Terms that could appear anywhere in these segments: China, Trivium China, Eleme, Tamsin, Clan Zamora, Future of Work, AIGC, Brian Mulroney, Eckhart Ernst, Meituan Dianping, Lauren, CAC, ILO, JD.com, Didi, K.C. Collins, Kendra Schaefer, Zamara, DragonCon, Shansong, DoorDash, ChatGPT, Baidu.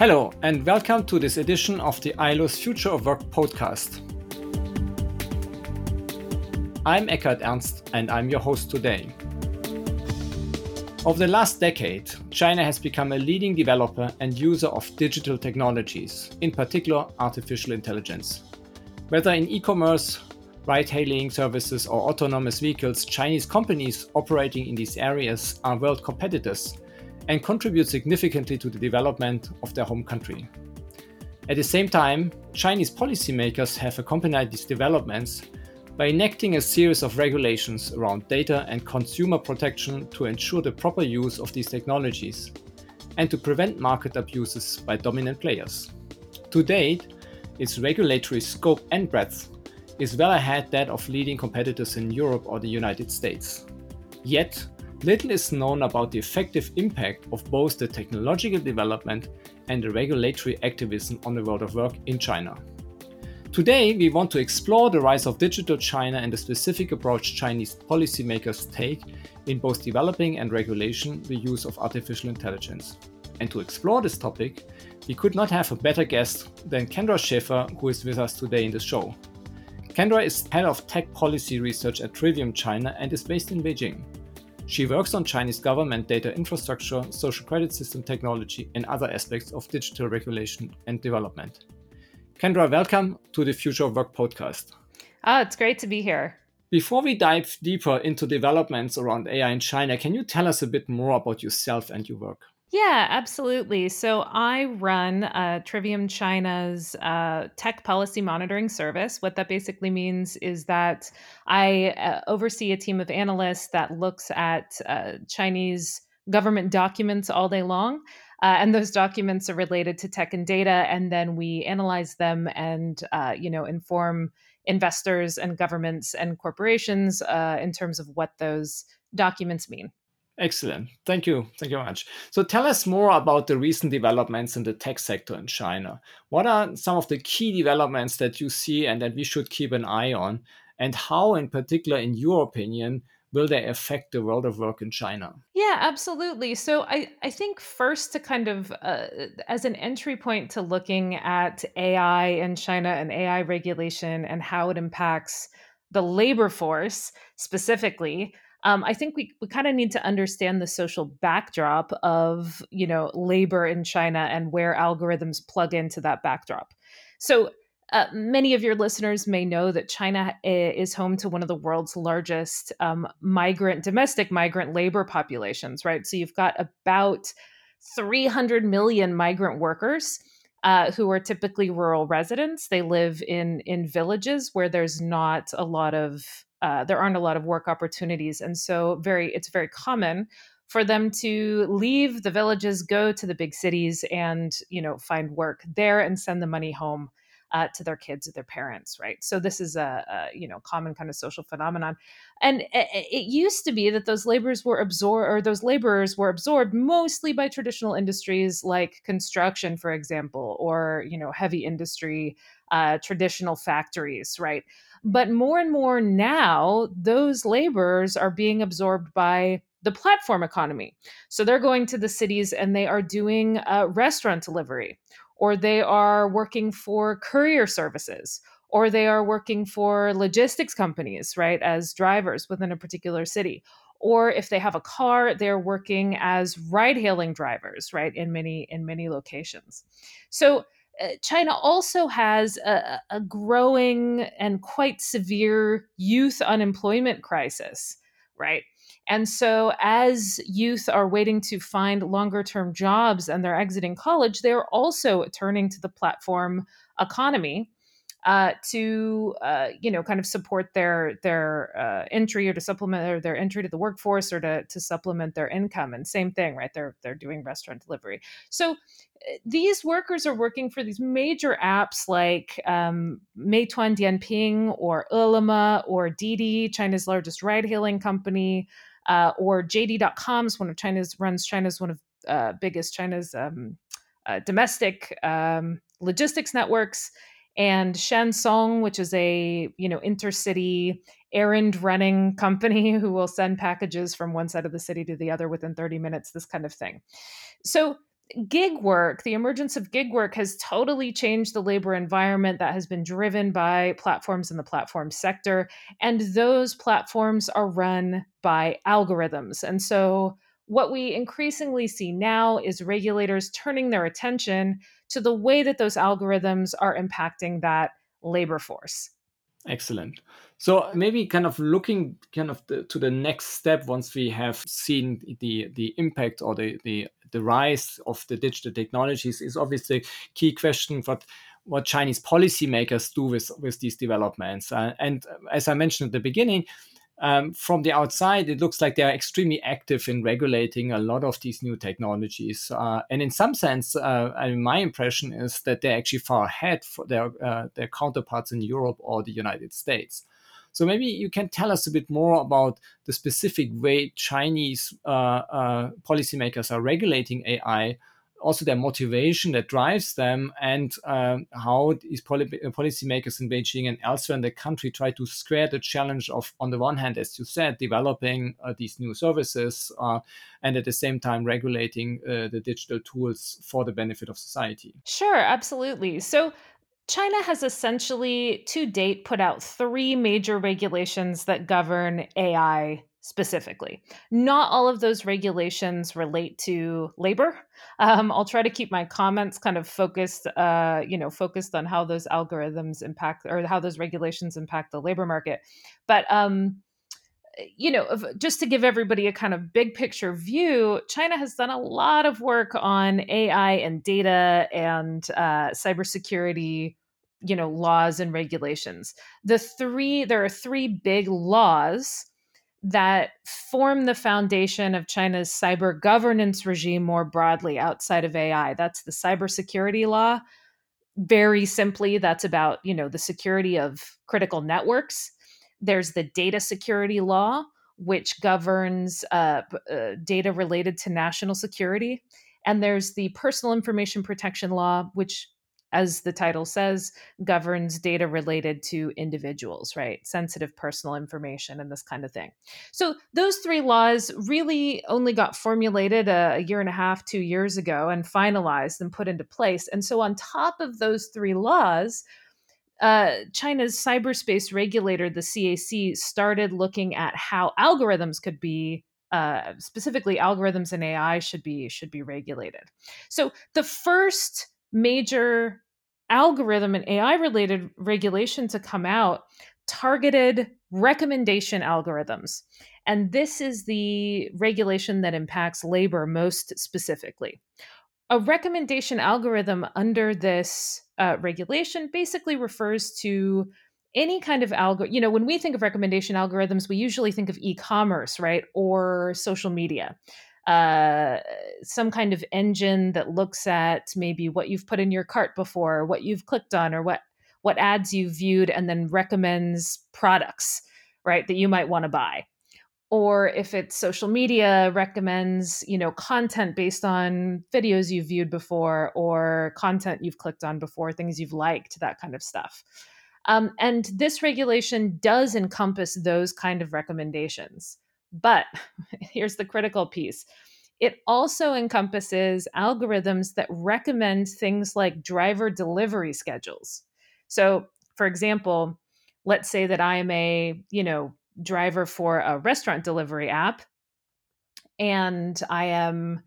Hello and welcome to this edition of the ILO's Future of Work podcast. I'm Eckhart Ernst and I'm your host today. Over the last decade, China has become a leading developer and user of digital technologies, in particular artificial intelligence. Whether in e-commerce, ride-hailing services or autonomous vehicles, Chinese companies operating in these areas are world competitors and contribute significantly to the development of their home country. At the same time, Chinese policymakers have accompanied these developments by enacting a series of regulations around data and consumer protection to ensure the proper use of these technologies and to prevent market abuses by dominant players. To date, its regulatory scope and breadth is well ahead that of leading competitors in Europe or the United States. Yet, little is known about the effective impact of both the technological development and the regulatory activism on the world of work in China. Today, we want to explore the rise of digital China and the specific approach Chinese policymakers take in both developing and regulating the use of artificial intelligence. And to explore this topic, we could not have a better guest than Kendra Schaefer, who is with us today in the show. Kendra is head of tech policy research at Trivium China and is based in Beijing. She works on Chinese government data infrastructure, social credit system technology, and other aspects of digital regulation and development. Kendra, welcome to the Future of Work podcast. It's great to be here. Before we dive deeper into developments around AI in China, can you tell us a bit more about yourself and your work? Yeah, absolutely. So I run Trivium China's tech policy monitoring service. What that basically means is that I oversee a team of analysts that looks at Chinese government documents all day long. And those documents are related to tech and data. And then we analyze them and, inform investors and governments and corporations in terms of what those documents mean. Excellent. Thank you. Thank you very much. So tell us more about the recent developments in the tech sector in China. What are some of the key developments that you see and that we should keep an eye on? And how, in particular, in your opinion, will they affect the world of work in China? Yeah, absolutely. So I think first to kind of, as an entry point to looking at AI in China and AI regulation and how it impacts the labor force specifically, I think we kind of need to understand the social backdrop of, labor in China and where algorithms plug into that backdrop. So many of your listeners may know that China is home to one of the world's largest domestic migrant labor populations, right? So you've got about 300 million migrant workers who are typically rural residents. They live in villages where there's not a lot of there aren't a lot of work opportunities. And so it's very common for them to leave the villages, go to the big cities and, find work there and send the money home to their kids or their parents, right? So this is a common kind of social phenomenon. And it used to be that those laborers were absorbed mostly by traditional industries like construction, for example, or, heavy industry, traditional factories, right? But more and more now, those laborers are being absorbed by the platform economy. So they're going to the cities and they are doing restaurant delivery, or they are working for courier services, or they are working for logistics companies, right, as drivers within a particular city. Or if they have a car, they're working as ride-hailing drivers, right, in many locations. So China also has a growing and quite severe youth unemployment crisis, right? And so as youth are waiting to find longer-term jobs and they're exiting college, they're also turning to the platform economy to support their entry, or to supplement their entry to the workforce, or to supplement their income. And same thing, right? They're doing restaurant delivery. So these workers are working for these major apps like Meituan Dianping or Eleme or Didi, China's largest ride-hailing company, or JD.com, one of domestic logistics networks. And Shansong, which is a intercity errand running company who will send packages from one side of the city to the other within 30 minutes, this kind of thing. So gig work, the emergence of gig work has totally changed the labor environment that has been driven by platforms in the platform sector. And those platforms are run by algorithms. And so what we increasingly see now is regulators turning their attention to the way that those algorithms are impacting that labor force. Excellent. So maybe kind of looking kind of to the next step, once we have seen the impact or the rise of the digital technologies, is obviously a key question what Chinese policymakers do with these developments. And as I mentioned at the beginning, from the outside, it looks like they are extremely active in regulating a lot of these new technologies. And in some sense, my impression is that they're actually far ahead for their counterparts in Europe or the United States. So maybe you can tell us a bit more about the specific way Chinese policymakers are regulating AI, also their motivation that drives them, and how these policymakers in Beijing and elsewhere in the country try to square the challenge of, on the one hand, as you said, developing these new services and at the same time regulating the digital tools for the benefit of society. Sure, absolutely. So China has essentially to date put out three major regulations that govern AI specifically. Not all of those regulations relate to labor. I'll try to keep my comments kind of focused on how those algorithms impact or how those regulations impact the labor market. But just to give everybody a kind of big picture view, China has done a lot of work on AI and data and cybersecurity, laws and regulations. There are three big laws that form the foundation of China's cyber governance regime more broadly outside of AI. That's the cybersecurity law. Very simply, that's about, the security of critical networks. There's the data security law, which governs data related to national security. And there's the personal information protection law, which, as the title says, governs data related to individuals, right? Sensitive personal information and this kind of thing. So those three laws really only got formulated a year and a half, 2 years ago, and finalized and put into place. And so on top of those three laws, China's cyberspace regulator, the CAC, started looking at how algorithms could be specifically algorithms and AI should be regulated. So the first major algorithm and AI-related regulation to come out targeted recommendation algorithms. And this is the regulation that impacts labor most specifically. A recommendation algorithm under this regulation basically refers to any kind of algorithm. When we think of recommendation algorithms, we usually think of e-commerce, right? Or social media. Some kind of engine that looks at maybe what you've put in your cart before, what you've clicked on, or what ads you viewed, and then recommends products, right, that you might want to buy. Or if it's social media, recommends, content based on videos you've viewed before or content you've clicked on before, things you've liked, that kind of stuff. And this regulation does encompass those kind of recommendations. But here's the critical piece. It also encompasses algorithms that recommend things like driver delivery schedules. So, for example, let's say that I am a, driver for a restaurant delivery app, and I am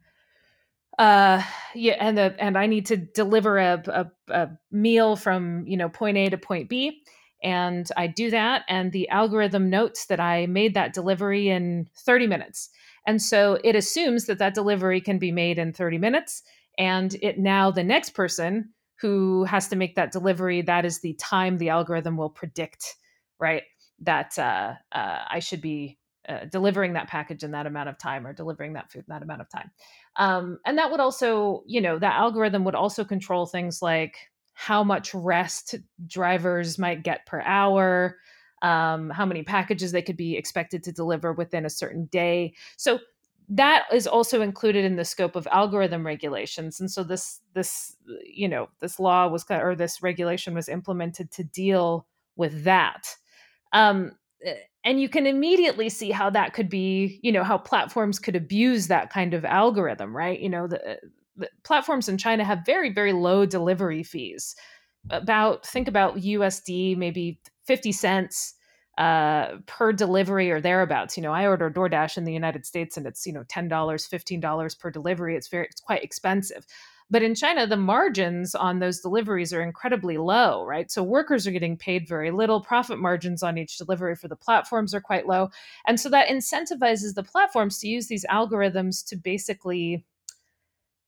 and I need to deliver a meal from, point A to point B. And I do that, and the algorithm notes that I made that delivery in 30 minutes. And so it assumes that delivery can be made in 30 minutes. And the next person who has to make that delivery, that is the time the algorithm will predict, right? That I should be delivering that package in that amount of time, or delivering that food in that amount of time. And that would also, that algorithm would also control things like how much rest drivers might get per hour, how many packages they could be expected to deliver within a certain day. So that is also included in the scope of algorithm regulations. And so this law was, or this regulation was implemented to deal with that. And you can immediately see how that could be, how platforms could abuse that kind of algorithm, right? platforms in China have very, very low delivery fees. Think about USD, maybe 50 cents per delivery or thereabouts. You know, I order DoorDash in the United States and it's, you know, $10, $15 per delivery. It's quite expensive. But in China, the margins on those deliveries are incredibly low, right? So workers are getting paid very little. Profit margins on each delivery for the platforms are quite low. And so that incentivizes the platforms to use these algorithms to basically,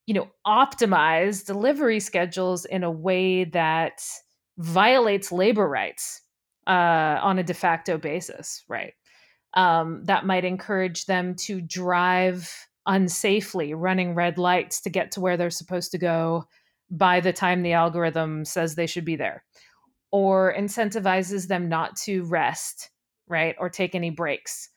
you know, optimize delivery schedules in a way that violates labor rights on a de facto basis, right? That might encourage them to drive unsafely, running red lights to get to where they're supposed to go by the time the algorithm says they should be there, or incentivizes them not to rest, right, or take any breaks,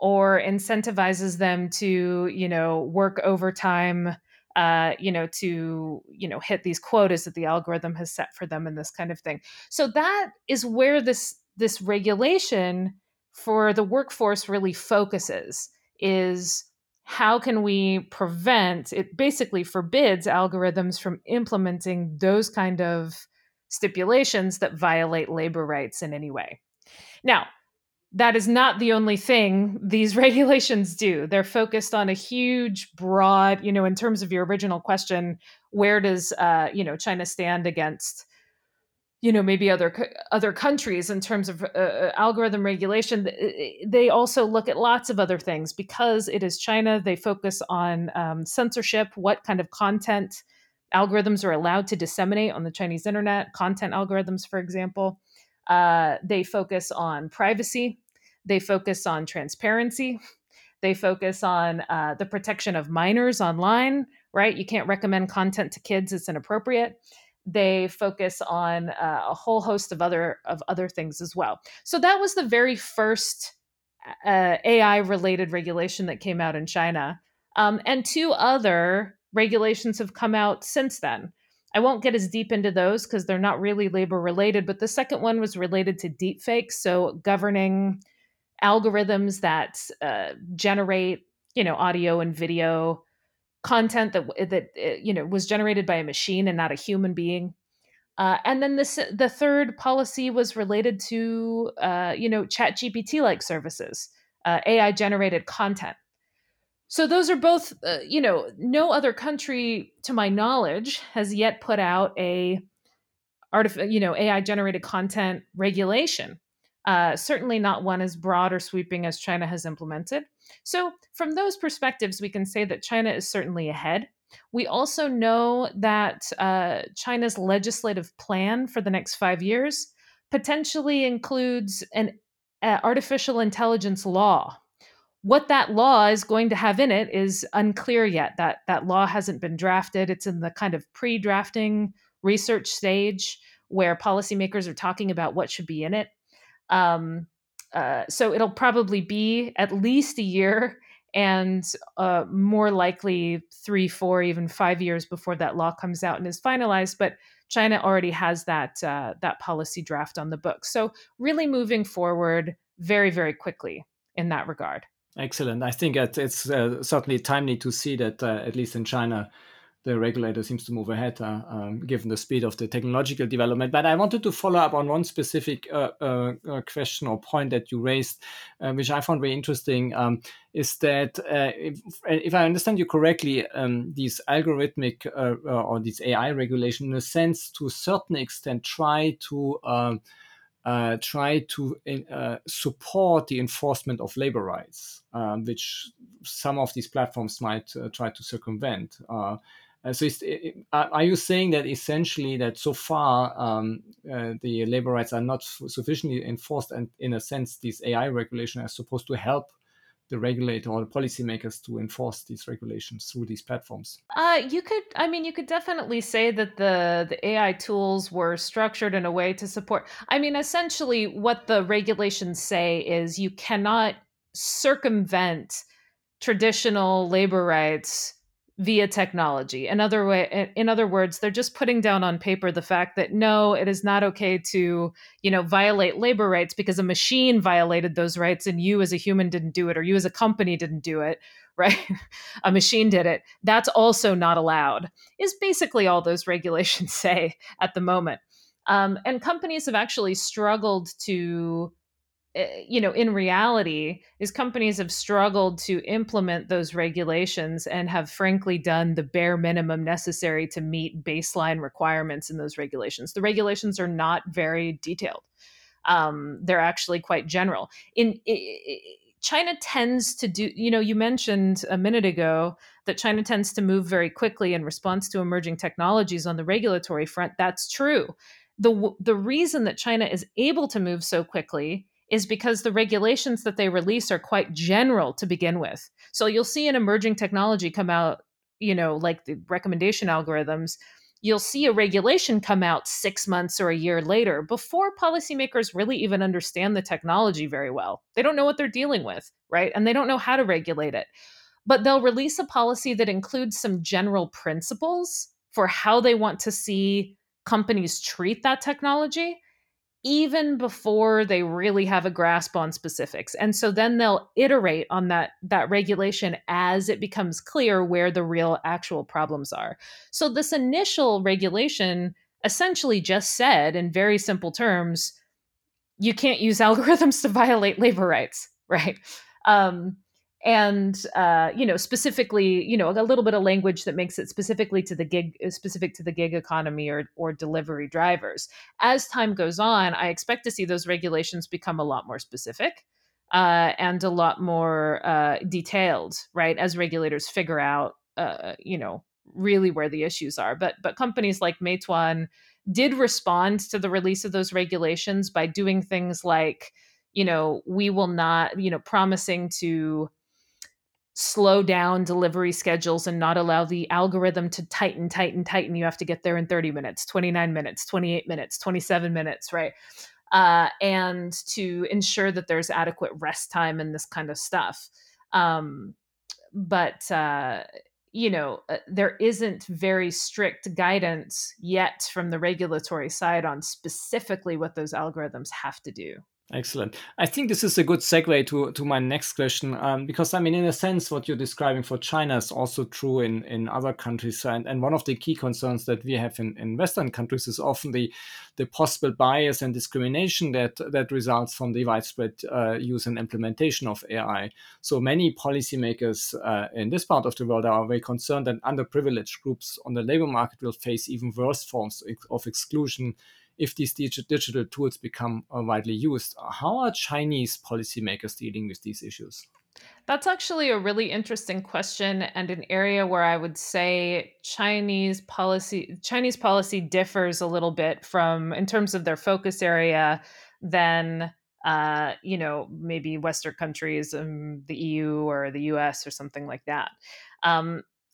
or incentivizes them to, you know, work overtime, to, you know, hit these quotas that the algorithm has set for them and this kind of thing. So that is where this regulation for the workforce really focuses, is how can we prevent, it basically forbids algorithms from implementing those kind of stipulations that violate labor rights in any way. Now, that is not the only thing these regulations do. They're focused on a huge, broad, you know, in terms of your original question, where does, China stand against, you know, maybe other countries in terms of algorithm regulation? They also look at lots of other things because it is China. They focus on censorship, what kind of content algorithms are allowed to disseminate on the Chinese internet, content algorithms, for example. They focus on privacy. They focus on transparency. They focus on the protection of minors online, right? You can't recommend content to kids. It's inappropriate. They focus on a whole host of other things as well. So that was the very first AI-related regulation that came out in China. And two other regulations have come out since then. I won't get as deep into those because they're not really labor-related, but the second one was related to deepfakes, so governing algorithms that generate, you know, audio and video content that you know, was generated by a machine and not a human being, and then the third policy was related to ChatGPT like services, AI generated content. So those are both no other country, to my knowledge, has yet put out AI generated content regulation. Certainly not one as broad or sweeping as China has implemented. So from those perspectives, we can say that China is certainly ahead. We also know that China's legislative plan for the next 5 years potentially includes an artificial intelligence law. What that law is going to have in it is unclear yet. That law hasn't been drafted. It's in the kind of pre-drafting research stage where policymakers are talking about what should be in it. So it'll probably be at least a year and more likely 3, 4, even 5 years before that law comes out and is finalized. But China already has that policy draft on the books. So really moving forward very, very quickly in that regard. Excellent. I think it's certainly timely to see that, at least in China, the regulator seems to move ahead, given the speed of the technological development. But I wanted to follow up on one specific question or point that you raised, which I found very interesting, is that if I understand you correctly, these algorithmic or these AI regulation, in a sense, to a certain extent, try to support the enforcement of labor rights, which some of these platforms might try to circumvent. So are you saying that essentially that so far the labor rights are not sufficiently enforced, and in a sense these AI regulations are supposed to help the regulator or the policymakers to enforce these regulations through these platforms? You could definitely say that the AI tools were structured in a way to support. I mean, essentially what the regulations say is you cannot circumvent traditional labor rights via technology. In other words, they're just putting down on paper the fact that no, it is not okay to, you know, violate labor rights because a machine violated those rights and you as a human didn't do it, or you as a company didn't do it, right? A machine did it. That's also not allowed, is basically all those regulations say at the moment. And companies have actually struggled to, in reality, these companies have struggled to implement those regulations and have frankly done the bare minimum necessary to meet baseline requirements in those regulations. The regulations are not very detailed. They're actually quite general. China tends to do, you mentioned a minute ago that China tends to move very quickly in response to emerging technologies on the regulatory front. That's true. The reason that China is able to move so quickly is because the regulations that they release are quite general to begin with. So you'll see an emerging technology come out, like the recommendation algorithms. You'll see a regulation come out 6 months or a year later before policymakers really even understand the technology very well. They don't know what they're dealing with, right? And they don't know how to regulate it. But they'll release a policy that includes some general principles for how they want to see companies treat that technology, even before they really have a grasp on specifics. And so then they'll iterate on that regulation as it becomes clear where the real actual problems are. So this initial regulation essentially just said, in very simple terms, you can't use algorithms to violate labor rights, right? Specifically, a little bit of language that makes it specific to the gig economy or delivery drivers. As time goes on, I expect to see those regulations become a lot more specific and a lot more detailed, right? As regulators figure out, really where the issues are. But companies like Meituan did respond to the release of those regulations by doing things like, we will not, promising to slow down delivery schedules and not allow the algorithm to tighten. You have to get there in 30 minutes, 29 minutes, 28 minutes, 27 minutes, right? And to ensure that there's adequate rest time and this kind of stuff. There isn't very strict guidance yet from the regulatory side on specifically what those algorithms have to do. Excellent. I think this is a good segue to my next question, because, in a sense, what you're describing for China is also true in other countries. And one of the key concerns that we have in Western countries is often the possible bias and discrimination that results from the widespread use and implementation of AI. So many policymakers in this part of the world are very concerned that underprivileged groups on the labor market will face even worse forms of exclusion if these digital tools become widely used. How are Chinese policymakers dealing with these issues? That's actually a really interesting question, and an area where I would say Chinese policy differs a little bit from, in terms of their focus area, than maybe Western countries, the EU or the US or something like that.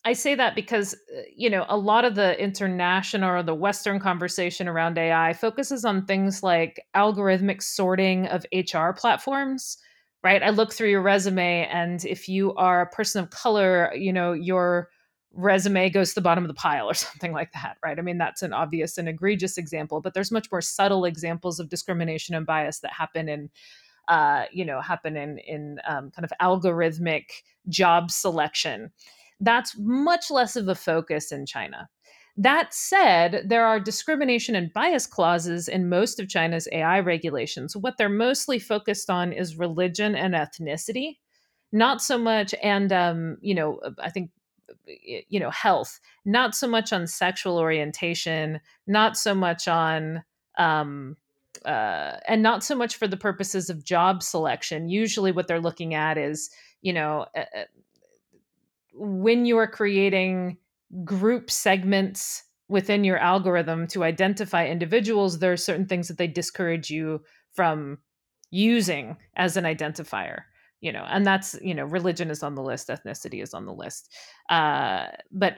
I say that because, a lot of the international or the Western conversation around AI focuses on things like algorithmic sorting of HR platforms, right? I look through your resume, and if you are a person of color, your resume goes to the bottom of the pile or something like that, right? That's an obvious and egregious example, but there's much more subtle examples of discrimination and bias that happen in kind of algorithmic job selection. That's much less of a focus in China. That said, there are discrimination and bias clauses in most of China's AI regulations. What they're mostly focused on is religion and ethnicity, not so much, and I think, health, not so much on sexual orientation, not so much on, and not so much for the purposes of job selection. Usually, what they're looking at is, when you are creating group segments within your algorithm to identify individuals, there are certain things that they discourage you from using as an identifier, and that's, religion is on the list, ethnicity is on the list. But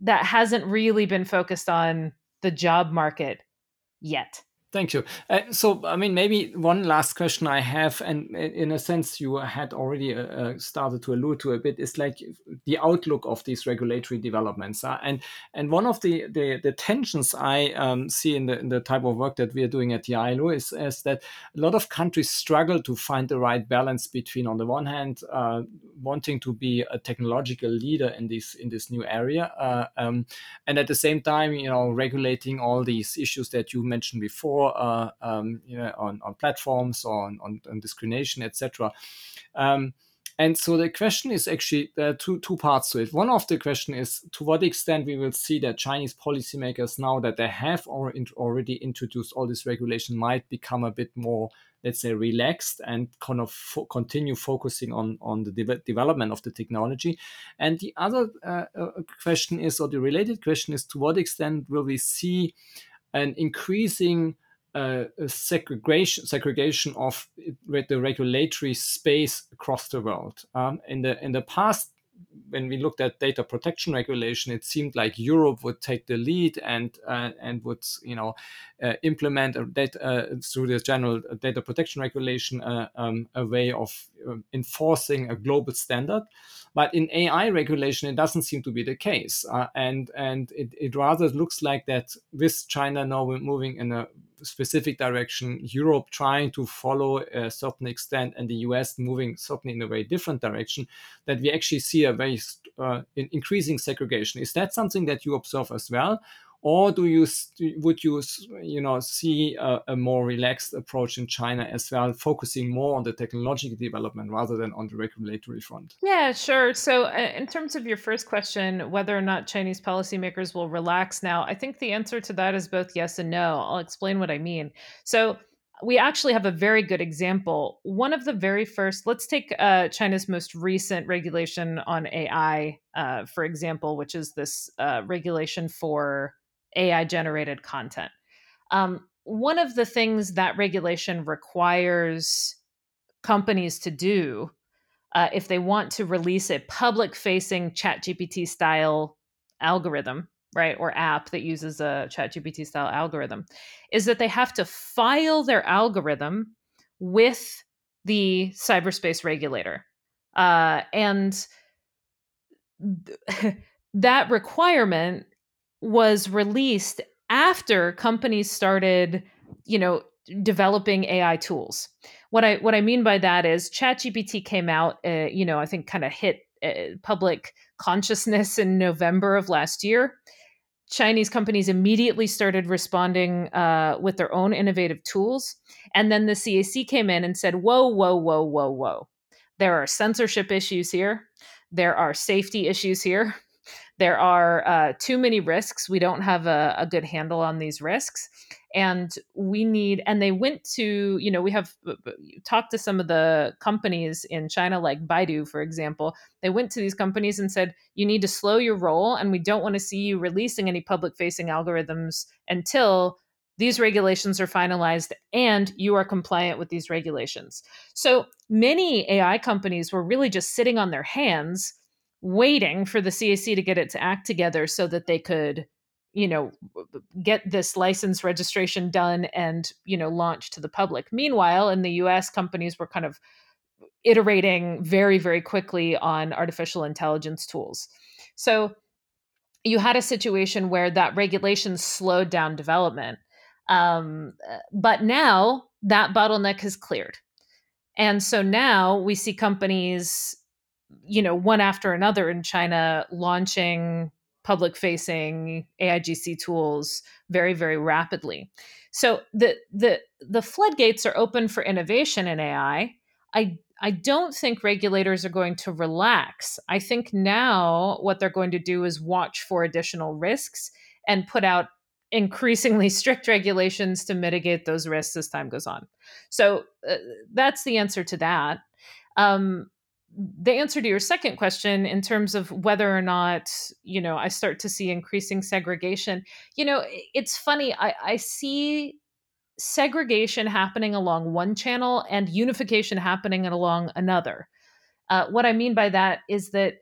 that hasn't really been focused on the job market yet. Thank you. Maybe one last question I have, and in a sense, you had already started to allude to a bit, is like the outlook of these regulatory developments. And one of the tensions I see in the type of work that we are doing at the ILO is that a lot of countries struggle to find the right balance between, on the one hand, wanting to be a technological leader in this new area, and at the same time, regulating all these issues that you mentioned before. On platforms, on discrimination, etc. And so the question is actually two parts to it. One of the question is to what extent we will see that Chinese policymakers, now that they have already introduced all this regulation, might become a bit more, let's say, relaxed and kind of continue focusing on the development of the technology. And the other question is, or the related question is, to what extent will we see an increasing segregation of the regulatory space across the world. In the past, when we looked at data protection regulation, it seemed like Europe would take the lead and would implement through the general data protection regulation a way of enforcing a global standard. But in AI regulation, it doesn't seem to be the case, and it rather looks like that with China now moving in a specific direction, Europe trying to follow a certain extent, and the US moving certainly in a very different direction, that we actually see a very increasing segregation. Is that something that you observe as well, or would you see a more relaxed approach in China as well, focusing more on the technological development rather than on the regulatory front? Yeah, sure. So in terms of your first question, whether or not Chinese policymakers will relax now, I think the answer to that is both yes and no. I'll explain what I mean. So we actually have a very good example. One of the very first, let's take China's most recent regulation on AI, for example, which is this regulation for AI-generated content. One of the things that regulation requires companies to do if they want to release a public-facing ChatGPT-style algorithm, right, or app that uses a ChatGPT-style algorithm, is that they have to file their algorithm with the cyberspace regulator. That requirement was released after companies started, developing AI tools. What I mean by that is ChatGPT came out, I think kind of hit public consciousness in November of last year. Chinese companies immediately started responding with their own innovative tools. And then the CAC came in and said, whoa, whoa, whoa, whoa, whoa. There are censorship issues here. There are safety issues here. There are too many risks. We don't have a good handle on these risks. And they went to, we have talked to some of the companies in China, like Baidu, for example. They went to these companies and said, you need to slow your roll, and we don't want to see you releasing any public-facing algorithms until these regulations are finalized and you are compliant with these regulations. So many AI companies were really just sitting on their hands waiting for the CAC to get it to act together so that they could, get this license registration done and, launch to the public. Meanwhile, in the US, companies were kind of iterating very, very quickly on artificial intelligence tools. So you had a situation where that regulation slowed down development. But now that bottleneck has cleared. And so now we see companies, one after another in China launching public-facing AIGC tools very, very rapidly. So the floodgates are open for innovation in AI. I don't think regulators are going to relax. I think now what they're going to do is watch for additional risks and put out increasingly strict regulations to mitigate those risks as time goes on. So that's the answer to that. The answer to your second question in terms of whether or not, I start to see increasing segregation, it's funny. I see segregation happening along one channel and unification happening along another. What I mean by that is that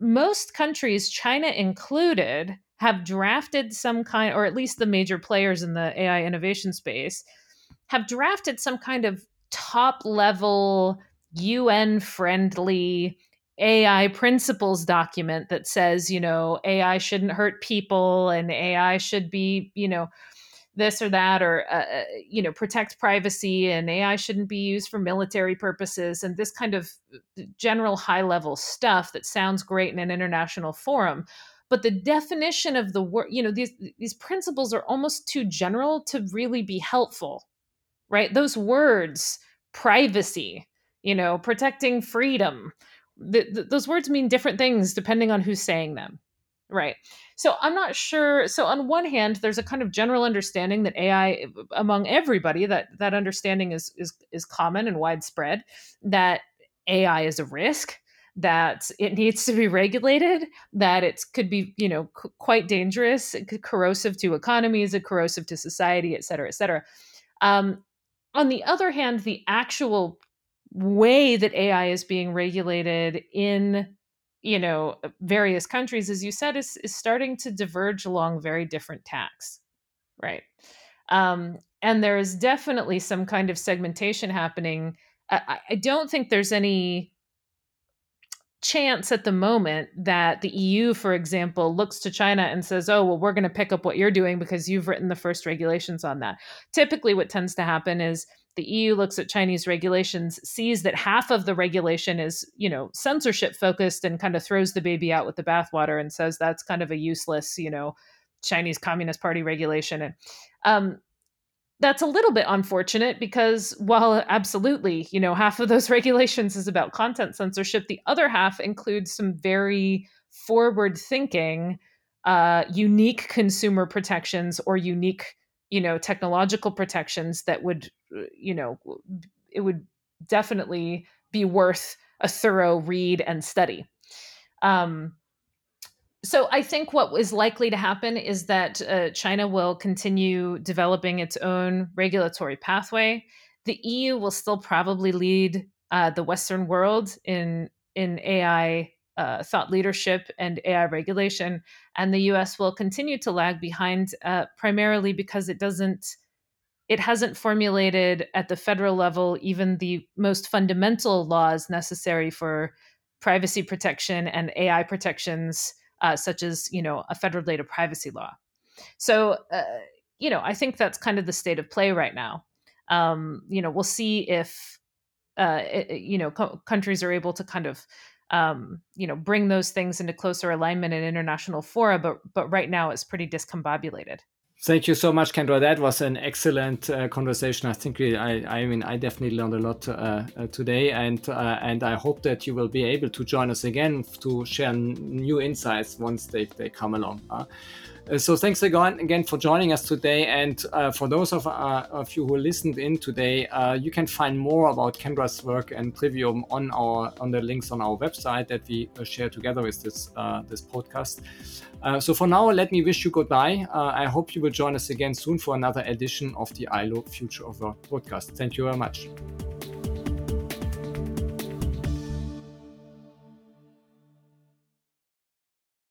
most countries, China included, have drafted some kind, or at least the major players in the AI innovation space, have drafted some kind of top-level, UN-friendly AI principles document that says, you know, AI shouldn't hurt people and AI should be, you know, this or that, or, you know, protect privacy and AI shouldn't be used for military purposes, and this kind of general high-level stuff that sounds great in an international forum. But the definition of the word, you know, these principles are almost too general to really be helpful, right? Those words, privacy, you know, protecting freedom, those words mean different things depending on who's saying them, right? So I'm not sure. So on one hand, there's a kind of general understanding that AI among everybody, that understanding is common and widespread, that AI is a risk, that it needs to be regulated, that it could be, you know, quite dangerous, corrosive to economies, corrosive to society, et cetera, et cetera. On the other hand, the actual way that AI is being regulated in, you know, various countries, as you said, is starting to diverge along very different tacks, right? And there is definitely some kind of segmentation happening. I don't think there's any chance at the moment that the EU, for example, looks to China and says, oh, well, we're going to pick up what you're doing because you've written the first regulations on that. Typically, what tends to happen is the EU looks at Chinese regulations, sees that half of the regulation is, you know, censorship focused, and kind of throws the baby out with the bathwater and says that's kind of a useless, you know, Chinese Communist Party regulation. And that's a little bit unfortunate because while absolutely, you know, half of those regulations is about content censorship, the other half includes some very forward thinking, unique consumer protections or unique, you know, technological protections that would, you know, it would definitely be worth a thorough read and study. So I think what is likely to happen is that China will continue developing its own regulatory pathway. The EU will still probably lead the Western world in AI thought leadership and AI regulation, and the US will continue to lag behind primarily because it hasn't formulated at the federal level even the most fundamental laws necessary for privacy protection and AI protections, such as, you know, a federal data privacy law. So, you know, I think that's kind of the state of play right now. You know, we'll see if, you know, countries are able to kind of, you know, bring those things into closer alignment in international fora, but right now it's pretty discombobulated. Thank you so much, Kendra. That was an excellent conversation. I think I definitely learned a lot today, and I hope that you will be able to join us again to share new insights once they come along. So thanks again for joining us today. And for those of you who listened in today, you can find more about Kendra's work and Trivium on the links on our website that we share together with this podcast. So for now, let me wish you goodbye. I hope you will join us again soon for another edition of the ILO Future of Work podcast. Thank you very much.